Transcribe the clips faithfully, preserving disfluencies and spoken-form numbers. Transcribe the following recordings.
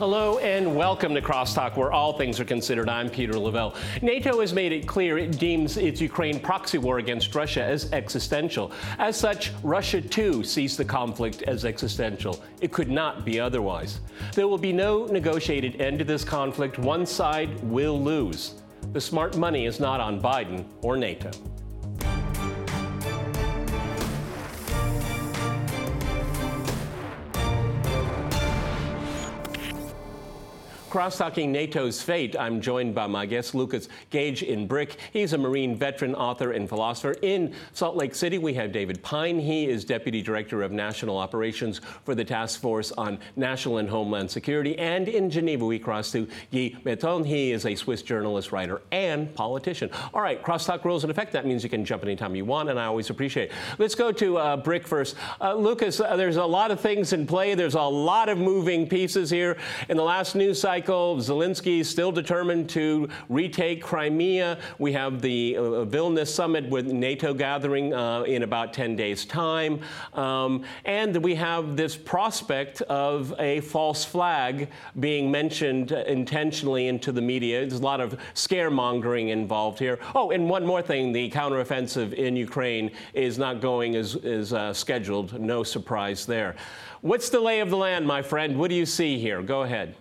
Hello and welcome to CrossTalk, where all things are considered. I'm Peter Lavelle. NATO has made it clear it deems its Ukraine proxy war against Russia as existential. As such, Russia too sees the conflict as existential. It could not be otherwise. There will be no negotiated end to this conflict. One side will lose. The smart money is not on Biden or NATO. Cross-talking NATO's fate, I'm joined by my guest, Lucas Gage in Brick. He's a Marine veteran, author, and philosopher. In Salt Lake City, we have David Pyne. He is Deputy Director of National Operations for the Task Force on National and Homeland Security. And in Geneva, we cross to Guy Mettan. He is a Swiss journalist, writer, and politician. All right, cross-talk rules in effect. That means you can jump anytime you want, and I always appreciate it. Let's go to uh, Brick first. Uh, Lucas, uh, there's a lot of things in play. There's a lot of moving pieces here. In the last news cycle, Michael Zelensky is still determined to retake Crimea. We have the uh, Vilnius summit with NATO gathering uh, in about ten days' time. Um, and we have this prospect of a false flag being mentioned intentionally into the media. There's a lot of scaremongering involved here. Oh, and one more thing. The counteroffensive in Ukraine is not going as, as uh, scheduled. No surprise there. What's the lay of the land, my friend? What do you see here? Go ahead.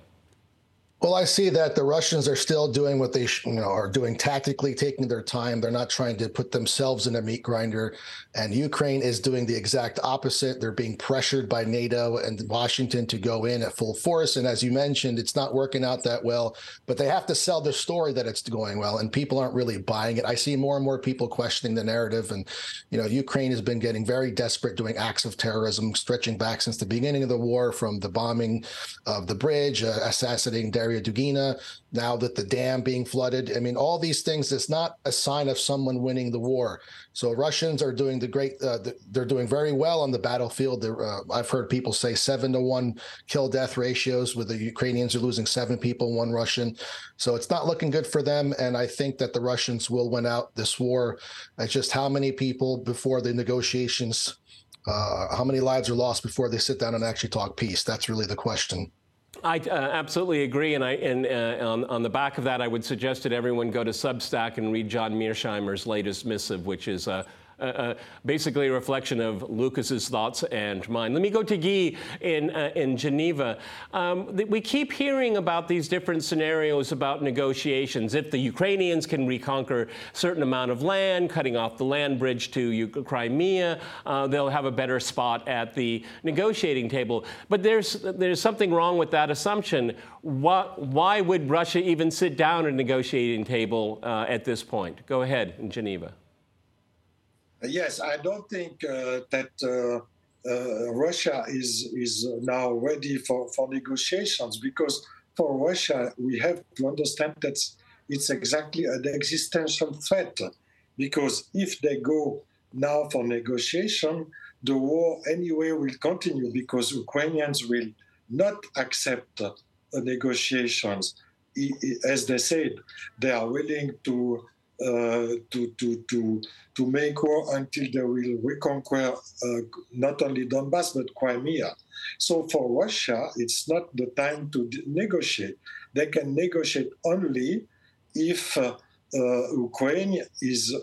Well, I see that the Russians are still doing what they you know, are doing tactically, taking their time. They're not trying to put themselves in a meat grinder. And Ukraine is doing the exact opposite. They're being pressured by NATO and Washington to go in at full force. And as you mentioned, it's not working out that well, but they have to sell the story that it's going well, and people aren't really buying it. I see more and more people questioning the narrative. And, you know, Ukraine has been getting very desperate, doing acts of terrorism, stretching back since the beginning of the war, from the bombing of the bridge, uh, assassinating Derek Dugina, now that the dam being flooded. I mean, all these things, it's not a sign of someone winning the war. So Russians are doing the great, uh, they're doing very well on the battlefield. Uh, I've heard people say seven to one kill-death ratios, with the Ukrainians are losing seven people, one Russian. So it's not looking good for them. And I think that the Russians will win out this war. It's just how many people before the negotiations, uh, how many lives are lost before they sit down and actually talk peace? That's really the question. I uh, absolutely agree, and, I, and uh, on, on the back of that, I would suggest that everyone go to Substack and read John Mearsheimer's latest missive, which is uh, uh, basically a reflection of Lucas's thoughts and mine. Let me go to Guy in, uh, in Geneva. Um, we keep hearing about these different scenarios about negotiations. If the Ukrainians can reconquer a certain amount of land, cutting off the land bridge to U- Crimea, uh, they'll have a better spot at the negotiating table. But there's there's something wrong with that assumption. What, why would Russia even sit down at a negotiating table uh, at this point? Go ahead, in Geneva. Yes, I don't think uh, that uh, uh, Russia is is now ready for, for negotiations, because for Russia, we have to understand that it's exactly an existential threat, because if they go now for negotiation, the war anyway will continue, because Ukrainians will not accept the negotiations. As they said, they are willing to Uh, to to to to make war until they will reconquer uh, not only Donbas but Crimea. So for Russia, it's not the time to de- negotiate. They can negotiate only if uh, uh, Ukraine is uh,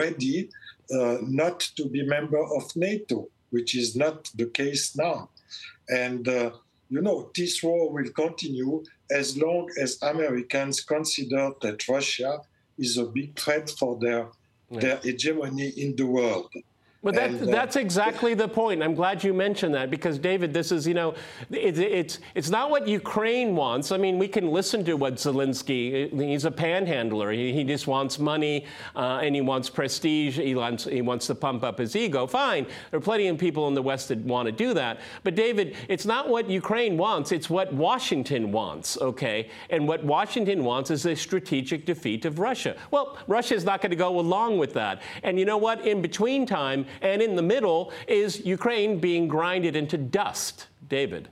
ready uh, not to be member of NATO, which is not the case now. And uh, you know, this war will continue as long as Americans consider that Russia is a big threat for their, yeah. their hegemony in the world. But that, and, uh, that's exactly the point. I'm glad you mentioned that, because, David, this is, you know, it, it's it's not what Ukraine wants. I mean, we can listen to what Zelensky, he's a panhandler. He, he just wants money uh, and he wants prestige. He wants, he wants to pump up his ego. Fine. There are plenty of people in the West that want to do that. But, David, it's not what Ukraine wants. It's what Washington wants, okay? And what Washington wants is a strategic defeat of Russia. Well, Russia is not going to go along with that. And you know what? In between time, and in the middle is Ukraine being grinded into dust. David.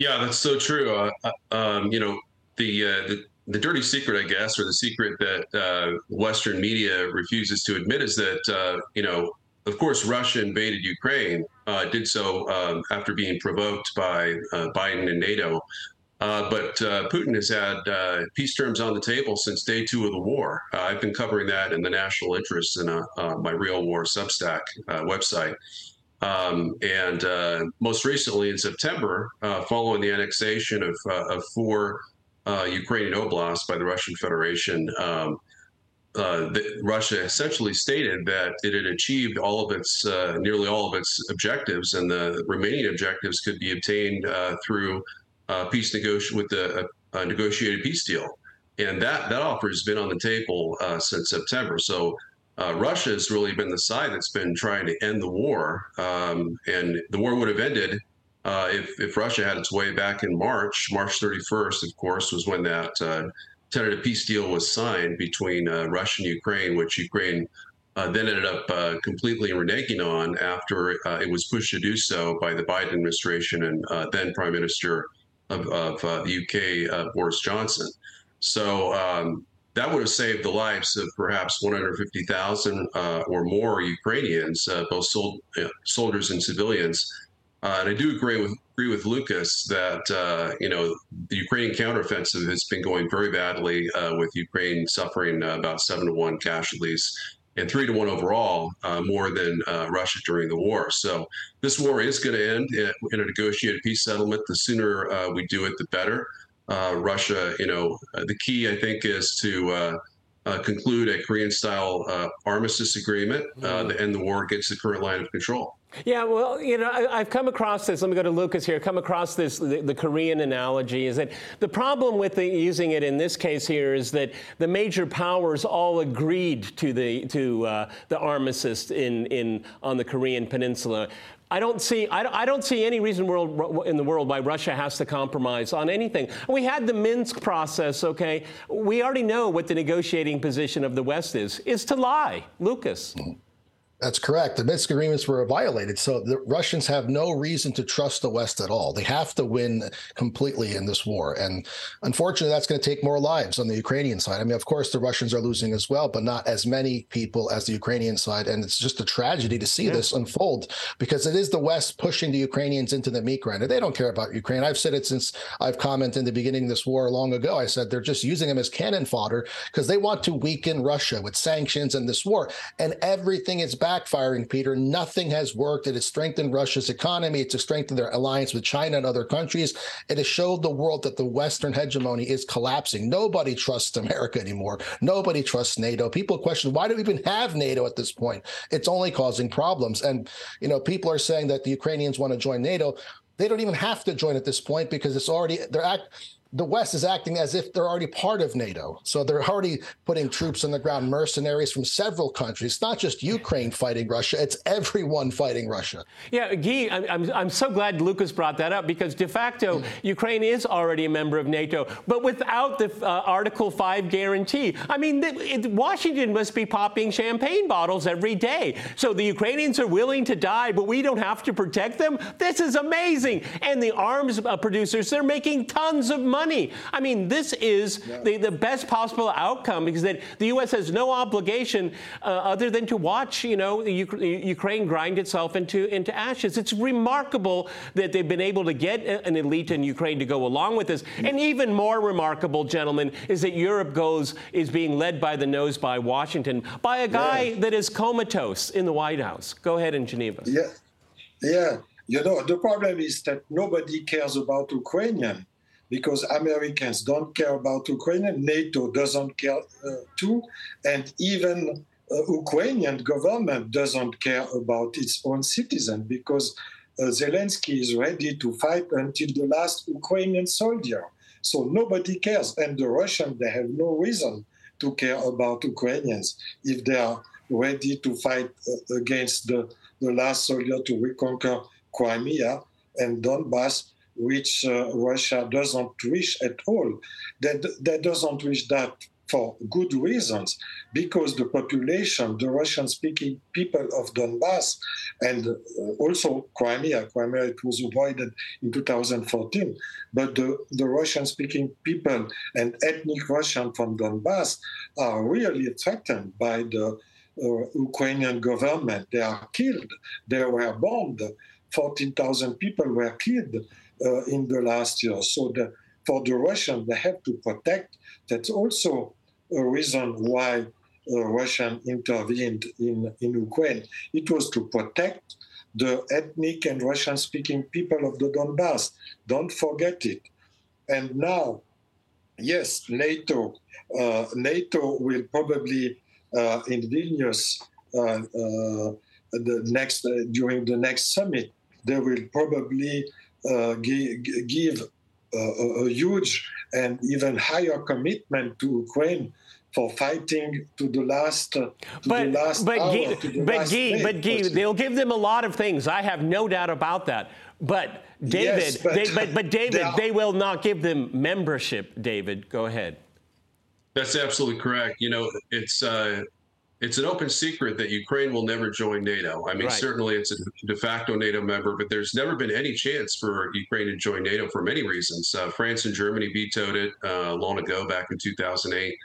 Yeah, that's so true. Uh, um, you know, the, uh, the the dirty secret, I guess, or the secret that uh, Western media refuses to admit is that, uh, you know, of course, Russia invaded Ukraine, uh, did so um, after being provoked by uh, Biden and NATO. Uh, but uh, Putin has had uh, peace terms on the table since day two of the war. Uh, I've been covering that in the national interest in a, uh, my Real War Substack uh, website. Um, and uh, most recently in September, uh, following the annexation of, uh, of four uh, Ukrainian oblasts by the Russian Federation, um, uh, the, Russia essentially stated that it had achieved all of its, uh, nearly all of its objectives, and the remaining objectives could be obtained uh, through Uh, peace negoti- with the uh, uh, negotiated peace deal, and that that offer has been on the table uh, since September. So uh, Russia has really been the side that's been trying to end the war, um, and the war would have ended uh, if if Russia had its way back in March. March thirty-first, of course, was when that uh, tentative peace deal was signed between uh, Russia and Ukraine, which Ukraine uh, then ended up uh, completely reneging on after uh, it was pushed to do so by the Biden administration and uh, then Prime Minister of, of uh, the U K, uh, Boris Johnson. So um, that would have saved the lives of perhaps one hundred fifty thousand uh, or more Ukrainians, uh, both sold, uh, soldiers and civilians. Uh, and I do agree with agree with Lucas that, uh, you know, the Ukrainian counteroffensive has been going very badly, uh, with Ukraine suffering uh, about seven to one casualties and three to one overall, uh, more than uh, Russia during the war. So this war is going to end in, in a negotiated peace settlement. The sooner uh, we do it, the better. Uh, Russia, you know, uh, the key, I think, is to uh, uh, conclude a Korean-style uh, armistice agreement uh, to end the war against the current line of control. Yeah, well, you know, I, I've come across this. Let me go to Lucas here. Come across this, the, the Korean analogy is that the problem with the, using it in this case here is that the major powers all agreed to the to uh, the armistice in in on the Korean Peninsula. I don't see I, I don't see any reason world, in the world why Russia has to compromise on anything. We had the Minsk process, okay? We already know what the negotiating position of the West is, is to lie. Lucas. Mm-hmm. That's correct. The Minsk agreements were violated, so the Russians have no reason to trust the West at all. They have to win completely in this war, and unfortunately, that's going to take more lives on the Ukrainian side. I mean, of course, the Russians are losing as well, but not as many people as the Ukrainian side, and it's just a tragedy to see yeah. this unfold, because it is the West pushing the Ukrainians into the meat grinder. They don't care about Ukraine. I've said it since I've commented in the beginning of this war long ago. I said they're just using them as cannon fodder because they want to weaken Russia with sanctions and this war, and everything is back. Backfiring, Peter. Nothing has worked. It has strengthened Russia's economy. It has strengthened their alliance with China and other countries. It has showed the world that the Western hegemony is collapsing. Nobody trusts America anymore. Nobody trusts NATO. People question, why do we even have NATO at this point? It's only causing problems. And, you know, people are saying that the Ukrainians want to join NATO. They don't even have to join at this point because it's already they're act. The West is acting as if they're already part of NATO. So they're already putting troops on the ground, mercenaries from several countries. It's not just Ukraine fighting Russia. It's everyone fighting Russia. Yeah, Guy, I'm, I'm so glad Lucas brought that up because de facto, Ukraine is already a member of NATO, but without the uh, Article five guarantee. I mean, the, it, Washington must be popping champagne bottles every day. So the Ukrainians are willing to die, but we don't have to protect them? This is amazing. And the arms producers, they're making tons of money. I mean, this is the, the best possible outcome because that the U S has no obligation uh, other than to watch, you know, the U- Ukraine grind itself into, into ashes. It's remarkable that they've been able to get an elite in Ukraine to go along with this. And even more remarkable, gentlemen, is that Europe goes is being led by the nose by Washington, by a guy yeah. that is comatose in the White House. Go ahead, in Geneva. Yeah, yeah. You know, the problem is that nobody cares about Ukrainian. Because Americans don't care about Ukrainian, NATO doesn't care uh, too, and even uh, Ukrainian government doesn't care about its own citizens because uh, Zelensky is ready to fight until the last Ukrainian soldier. So nobody cares, and the Russians, they have no reason to care about Ukrainians if they are ready to fight uh, against the, the last soldier to reconquer Crimea and Donbas, which uh, Russia doesn't wish at all. They, they doesn't wish that for good reasons, because the population, the Russian-speaking people of Donbas, and uh, also Crimea, Crimea it was avoided in two thousand fourteen, but the, the Russian-speaking people and ethnic Russian from Donbas are really threatened by the uh, Ukrainian government. They are killed. They were bombed. fourteen thousand people were killed. Uh, in the last year. So the, for the Russians, they have to protect. That's also a reason why uh, Russia intervened in, in Ukraine. It was to protect the ethnic and Russian-speaking people of the Donbas. Don't forget it. And now, yes, NATO, uh, NATO will probably uh, in Vilnius uh, uh, the next uh, during the next summit, they will probably uh, gi give uh, a huge and even higher commitment to Ukraine for fighting to the last, to but, the last but hour, Guy, to the but last Guy, but Guy, they'll give them a lot of things. I have no doubt about that. But David, yes, but, they, but, but David, they, are, they will not give them membership. David, go ahead. That's absolutely correct. You know, it's uh, it's an open secret that Ukraine will never join NATO. I mean, right. Certainly it's a de facto NATO member, but there's never been any chance for Ukraine to join NATO for many reasons. Uh, France and Germany vetoed it uh, long ago, back in two thousand eight.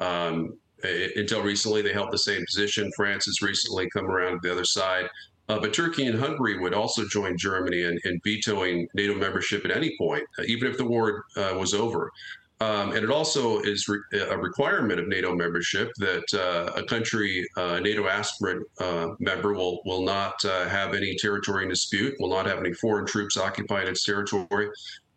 Um, it, until recently, they held the same position. France has recently come around to the other side. Uh, but Turkey and Hungary would also join Germany in, in vetoing NATO membership at any point, uh, even if the war uh, was over. Um, and it also is re a requirement of NATO membership that uh, a country, uh, NATO aspirant uh, member, will will not uh, have any territory in dispute, will not have any foreign troops occupying its territory.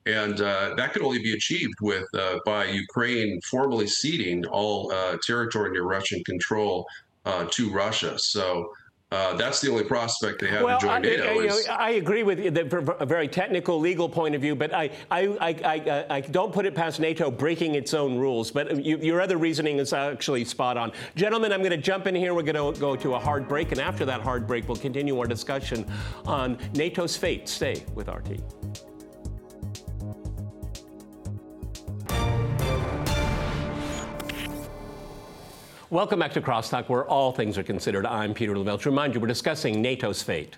And uh, that could only be achieved with uh, by Ukraine formally ceding all uh, territory under Russian control uh, to Russia. So uh, that's the only prospect they have well, to join I, NATO. I, is... you know, I agree with you that from a very technical, legal point of view, but I I, I, I I don't put it past NATO breaking its own rules. But you, your other reasoning is actually spot on. Gentlemen, I'm going to jump in here. We're going to go to a hard break. And after that hard break, we'll continue our discussion on NATO's fate. Stay with R T. Welcome back to CrossTalk, where all things are considered. I'm Peter Lavelle. To remind you, we're discussing NATO's fate.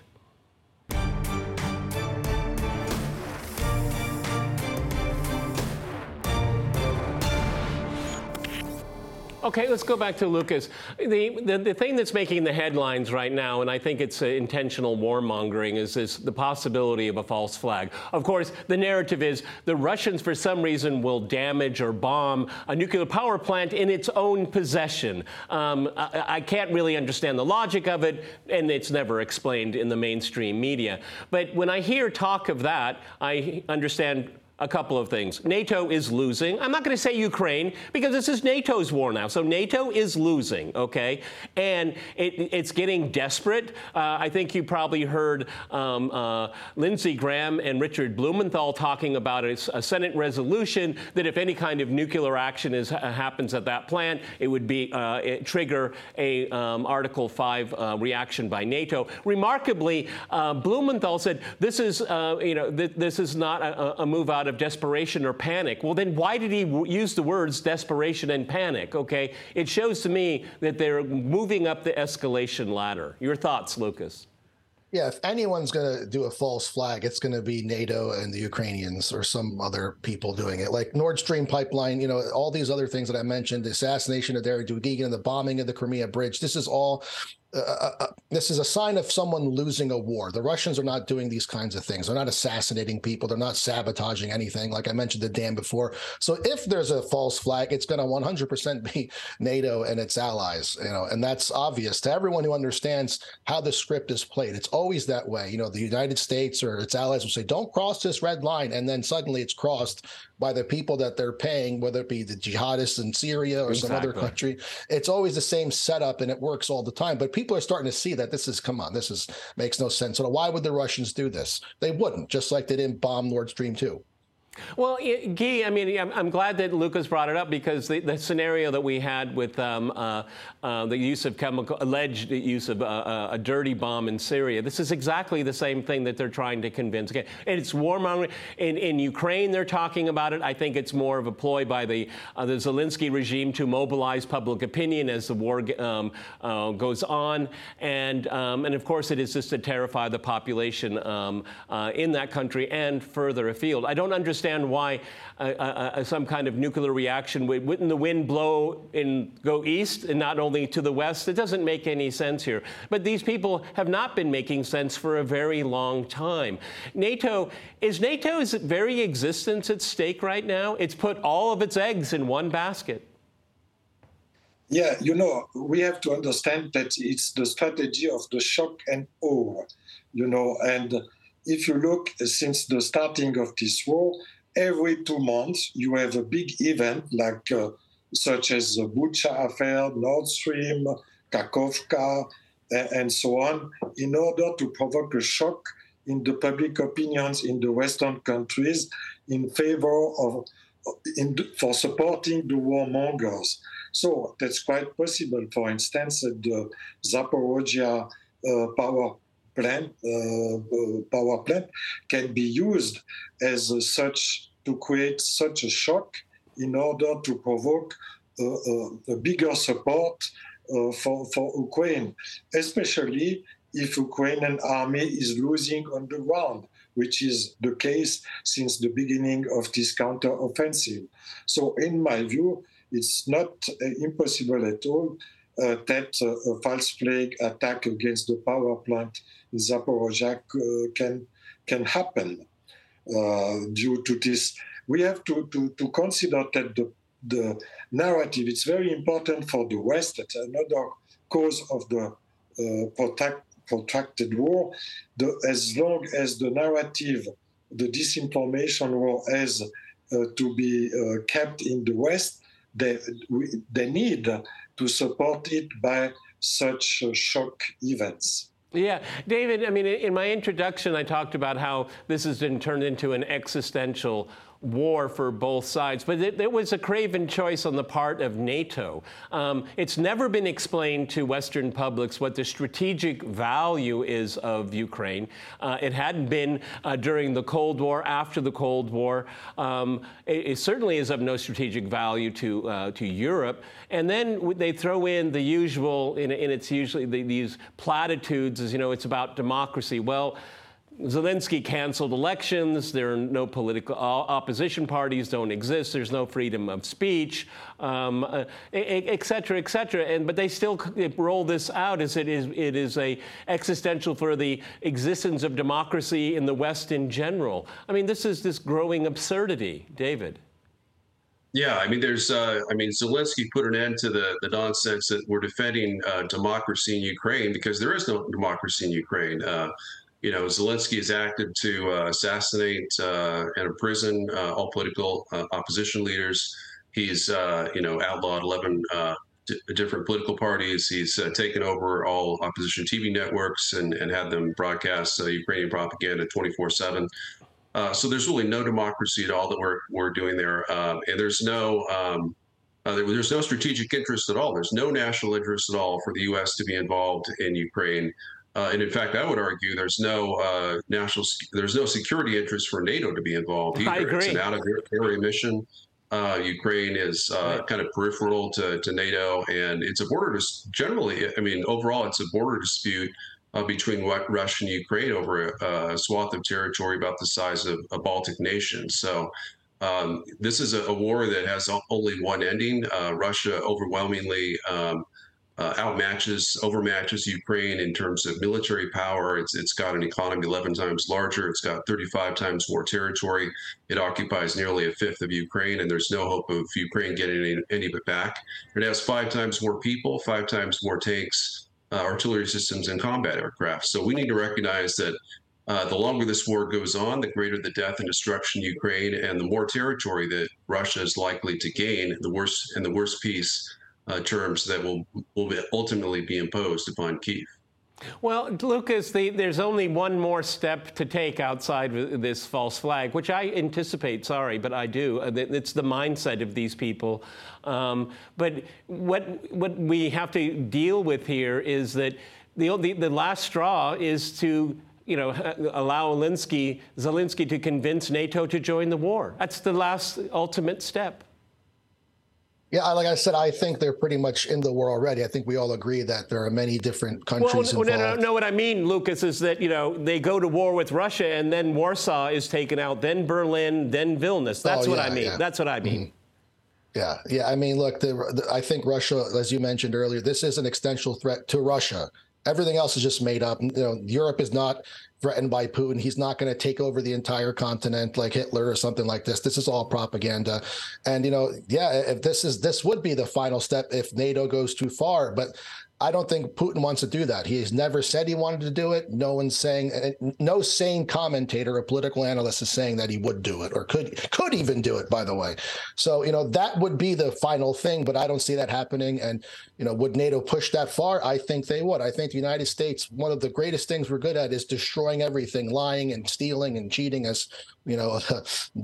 Okay, let's go back to Lucas. The, the the thing that's making the headlines right now, and I think it's uh, intentional warmongering, is this the possibility of a false flag. Of course, the narrative is the Russians, for some reason, will damage or bomb a nuclear power plant in its own possession. Um, I, I can't really understand the logic of it, and it's never explained in the mainstream media. But when I hear talk of that, I understand a couple of things. NATO is losing. I'm not going to say Ukraine, because this is NATO's war now. So NATO is losing, okay? And it, it's getting desperate. Uh, I think you probably heard um, uh, Lindsey Graham and Richard Blumenthal talking about a, a Senate resolution that if any kind of nuclear action is, happens at that plant, it would be uh, it trigger a um, Article five uh, reaction by NATO. Remarkably, uh, Blumenthal said, this is, uh, you know, th this is not a, a move out of desperation or panic. Well, then why did he w use the words desperation and panic? Okay, it shows to me that they're moving up the escalation ladder. Your thoughts, Lucas? Yeah, if anyone's going to do a false flag, it's going to be NATO and the Ukrainians or some other people doing it, like Nord Stream pipeline, you know, all these other things that I mentioned, the assassination of Derek Dugina, the bombing of the Crimea bridge. This is all Uh, uh, this is a sign of someone losing a war. The Russians are not doing these kinds of things. They're not assassinating people. They're not sabotaging anything, like I mentioned the dam before. So if there's a false flag, it's going to one hundred percent be NATO and its allies, you know, and that's obvious to everyone who understands how the script is played. It's always that way. You know, the United States or its allies will say, don't cross this red line. And then suddenly it's crossed by the people that they're paying, whether it be the jihadists in Syria or exactly. some other country. It's always the same setup, and it works all the time. But people People are starting to see that this is, come on, this is makes no sense. So why would the Russians do this? They wouldn't, just like they didn't bomb Nord Stream two. Well, Guy, I mean, I'm glad that Lucas brought it up, because the, the scenario that we had with um, uh, uh, the use of chemical, alleged use of uh, a dirty bomb in Syria, this is exactly the same thing that they're trying to convince. And it's warmongering. In, in Ukraine, they're talking about it. I think it's more of a ploy by the, uh, the Zelensky regime to mobilize public opinion as the war um, uh, goes on. And, um, and, of course, it is just to terrify the population um, uh, in that country and further afield. I don't understand understand why uh, uh, some kind of nuclear reaction, wouldn't the wind blow and go east and not only to the west? It doesn't make any sense here. But these people have not been making sense for a very long time. NATO, is NATO's very existence at stake right now? It's put all of its eggs in one basket. Yeah, you know, we have to understand that it's the strategy of the shock and awe, you know. And if you look since the starting of this war, every two months you have a big event like uh, such as the Bucha affair, Nord Stream, Kakovka, and, and so on, in order to provoke a shock in the public opinions in the Western countries in favor of, in, for supporting the warmongers. So that's quite possible. For instance, at the Zaporozhye uh, power plant, uh, power plant can be used as a such to create such a shock in order to provoke uh, a bigger support uh, for for Ukraine, especially if Ukrainian army is losing on the ground, which is the case since the beginning of this counteroffensive. So, in my view, it's not uh, impossible at all uh, that uh, a false flag attack against the power plant in Zaporozhye uh, can can happen uh, due to this. We have to, to, to consider that the, the narrative, it's very important for the West. That's another cause of the uh, protract, protracted war. The, as long as the narrative, the disinformation war has uh, to be uh, kept in the West, They, they need to support it by such shock events. Yeah. David, I mean, in my introduction, I talked about how this has been turned into an existential war for both sides. But it, it was a craven choice on the part of NATO. Um, it's never been explained to Western publics what the strategic value is of Ukraine. Uh, it hadn't been uh, during the Cold War, after the Cold War. Um, it, it certainly is of no strategic value to uh, to Europe. And then they throw in the usual, and it's usually the, these platitudes, as you know, it's about democracy. Well, Zelensky canceled elections. There are no political opposition parties, don't exist. There's no freedom of speech, um, uh, et cetera, et cetera. And but they still roll this out as it is. It is a existential for the existence of democracy in the West in general. I mean, this is this growing absurdity, David. Yeah, I mean, there's. Uh, I mean, Zelensky put an end to the, the nonsense that we're defending uh, democracy in Ukraine because there is no democracy in Ukraine. Uh, You know, Zelensky has acted to uh, assassinate uh, and imprison uh, all political uh, opposition leaders. He's, uh, you know, outlawed eleven uh, d- different political parties. He's uh, taken over all opposition T V networks and, and had them broadcast uh, Ukrainian propaganda twenty-four seven. Uh, so there's really no democracy at all that we're we're doing there, um, and there's no. Um, Uh, there, there's no strategic interest at all. There's no national interest at all for the U S to be involved in Ukraine. Uh, and in fact, I would argue there's no uh, national, there's no security interest for NATO to be involved either. I agree. It's an out-of-area mission. Uh, Ukraine is uh, right. kind of peripheral to, to NATO, and it's a border dis- generally. I mean, overall, it's a border dispute uh, between what Russia and Ukraine over a, a swath of territory about the size of a Baltic nation. So. Um, this is a, a war that has only one ending. Uh, Russia overwhelmingly um, uh, outmatches, overmatches Ukraine in terms of military power. It's It's got an economy eleven times larger. It's got thirty-five times more territory. It occupies nearly a fifth of Ukraine, and there's no hope of Ukraine getting any, any of it back. It has five times more people, five times more tanks, uh, artillery systems, and combat aircraft. So we need to recognize that Uh, the longer this war goes on, the greater the death and destruction in Ukraine, and the more territory that Russia is likely to gain, the worse and the worse peace uh, terms that will will be ultimately be imposed upon Kyiv. Well, Lucas, the, there's only one more step to take outside this false flag, which I anticipate, sorry, but I do. It's the mindset of these people. Um, but what what we have to deal with here is that the the, the last straw is to you know, allow Zelensky, Zelensky to convince NATO to join the war. That's the last ultimate step. Yeah, like I said, I think they're pretty much in the war already. I think we all agree that there are many different countries well, involved. No, no, no, what I mean, Lucas, is that, you know, they go to war with Russia and then Warsaw is taken out, then Berlin, then Vilnius. That's oh, yeah, what I mean. Yeah. That's what I mean. Mm-hmm. Yeah. Yeah. I mean, look, the, the, I think Russia, as you mentioned earlier, this is an existential threat to Russia. Everything else is just made up. You know, Europe is not threatened by Putin. He's not going to take over the entire continent like Hitler or something like this. This is all propaganda. And, you know, yeah, if this is this would be the final step if NATO goes too far. But I don't think Putin wants to do that. He's never said he wanted to do it. No one's saying, no sane commentator or political analyst is saying that he would do it or could could even do it, by the way. So, you know, that would be the final thing, but I don't see that happening. And, you know, would NATO push that far? I think they would. I think the United States, one of the greatest things we're good at is destroying everything, lying and stealing and cheating, as, you know,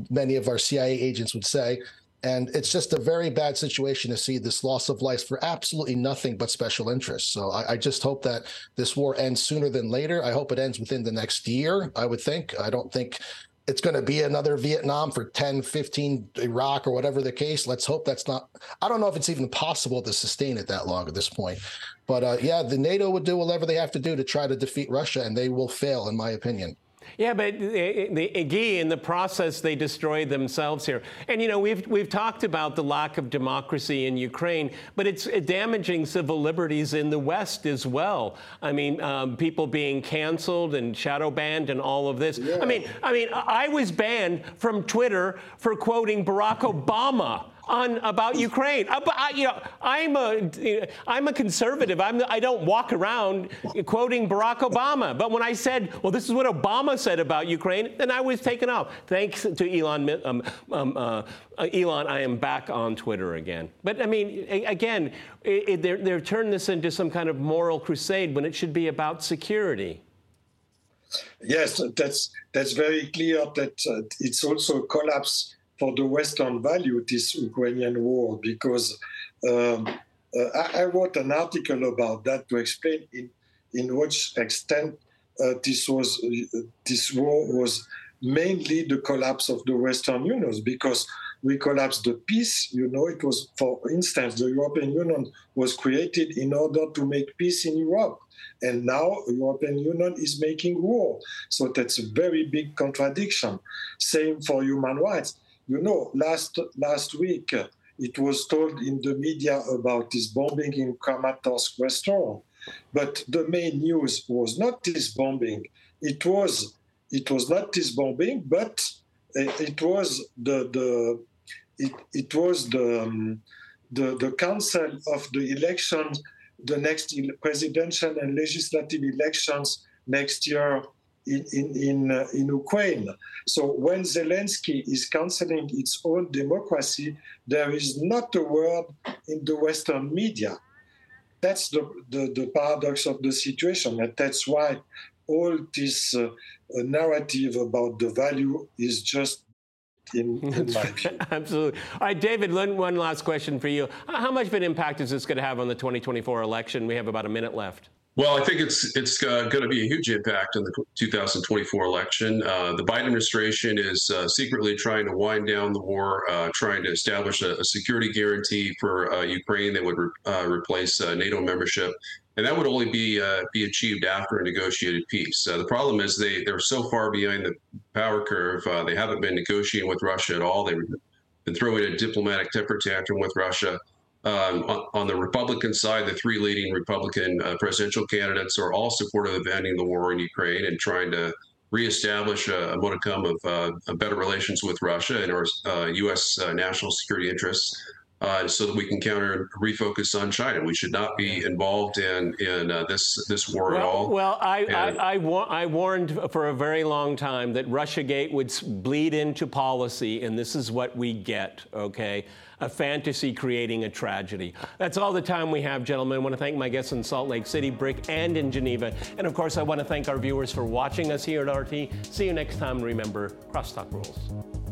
many of our C I A agents would say. And it's just a very bad situation to see this loss of life for absolutely nothing but special interests. So I, I just hope that this war ends sooner than later. I hope it ends within the next year, I would think. I don't think it's going to be another Vietnam for ten, fifteen, Iraq or whatever the case. Let's hope that's not – I don't know if it's even possible to sustain it that long at this point. But, uh, yeah, the NATO would do whatever they have to do to try to defeat Russia, and they will fail, in my opinion. Yeah, but Guy, in the process, they destroyed themselves here. And, you know, we've we've talked about the lack of democracy in Ukraine, but it's damaging civil liberties in the West as well. I mean, um, people being canceled and shadow banned and all of this. Yeah. I mean, I mean, I was banned from Twitter for quoting Barack Obama on about Ukraine. Uh, but I, you know, I'm a, you know, I'm a conservative. I'm the, I don't walk around quoting Barack Obama. But when I said, well, this is what Obama said about Ukraine, then I was taken off. Thanks to Elon. Um, um, uh, Elon, I am back on Twitter again. But I mean, a, again, it, it, they're turned this into some kind of moral crusade when it should be about security. Yes, that's that's very clear. That uh, it's also a collapse for the Western value, this Ukrainian war, because um, uh, I, I wrote an article about that to explain in, in which extent uh, this was uh, this war was mainly the collapse of the Western Union, because we collapsed the peace. You know, it was, for instance, the European Union was created in order to make peace in Europe. And now the European Union is making war. So that's a very big contradiction. Same for human rights. You know, last last week, uh, it was told in the media about this bombing in Kramatorsk restaurant. But the main news was not this bombing. It was it was not this bombing, but it, it was the the it it was the um, the the cancel of the elections, the next presidential and legislative elections next year in in in, uh, in Ukraine. So when Zelensky is canceling its own democracy, there is not a word in the Western media. That's the the, the paradox of the situation, and that's why all this uh, narrative about the value is just in, in my view. Absolutely. All right, David, one last question for you. How much of an impact is this going to have on the twenty twenty-four election? We have about a minute left. Well, I think it's it's uh, going to be a huge impact on the two thousand twenty-four election. Uh, the Biden administration is uh, secretly trying to wind down the war, uh, trying to establish a, a security guarantee for uh, Ukraine that would re- uh, replace uh, NATO membership. And that would only be uh, be achieved after a negotiated peace. Uh, the problem is they, they're so far behind the power curve. Uh, they haven't been negotiating with Russia at all. They've been throwing a diplomatic temper tantrum with Russia. Um, on, on the Republican side, the three leading Republican uh, presidential candidates are all supportive of ending the war in Ukraine and trying to reestablish a, a modicum of uh, better relations with Russia and our uh, U S uh, national security interests, uh, so that we can counter and refocus on China. We should not be involved in in uh, this this war well, at all. Well, I I, I, wa- I warned for a very long time that Russiagate would bleed into policy, and this is what we get. Okay. A fantasy creating a tragedy. That's all the time we have, gentlemen. I want to thank my guests in Salt Lake City, Brick, and in Geneva. And, of course, I want to thank our viewers for watching us here at R T. See you next time. Remember, Crosstalk rules.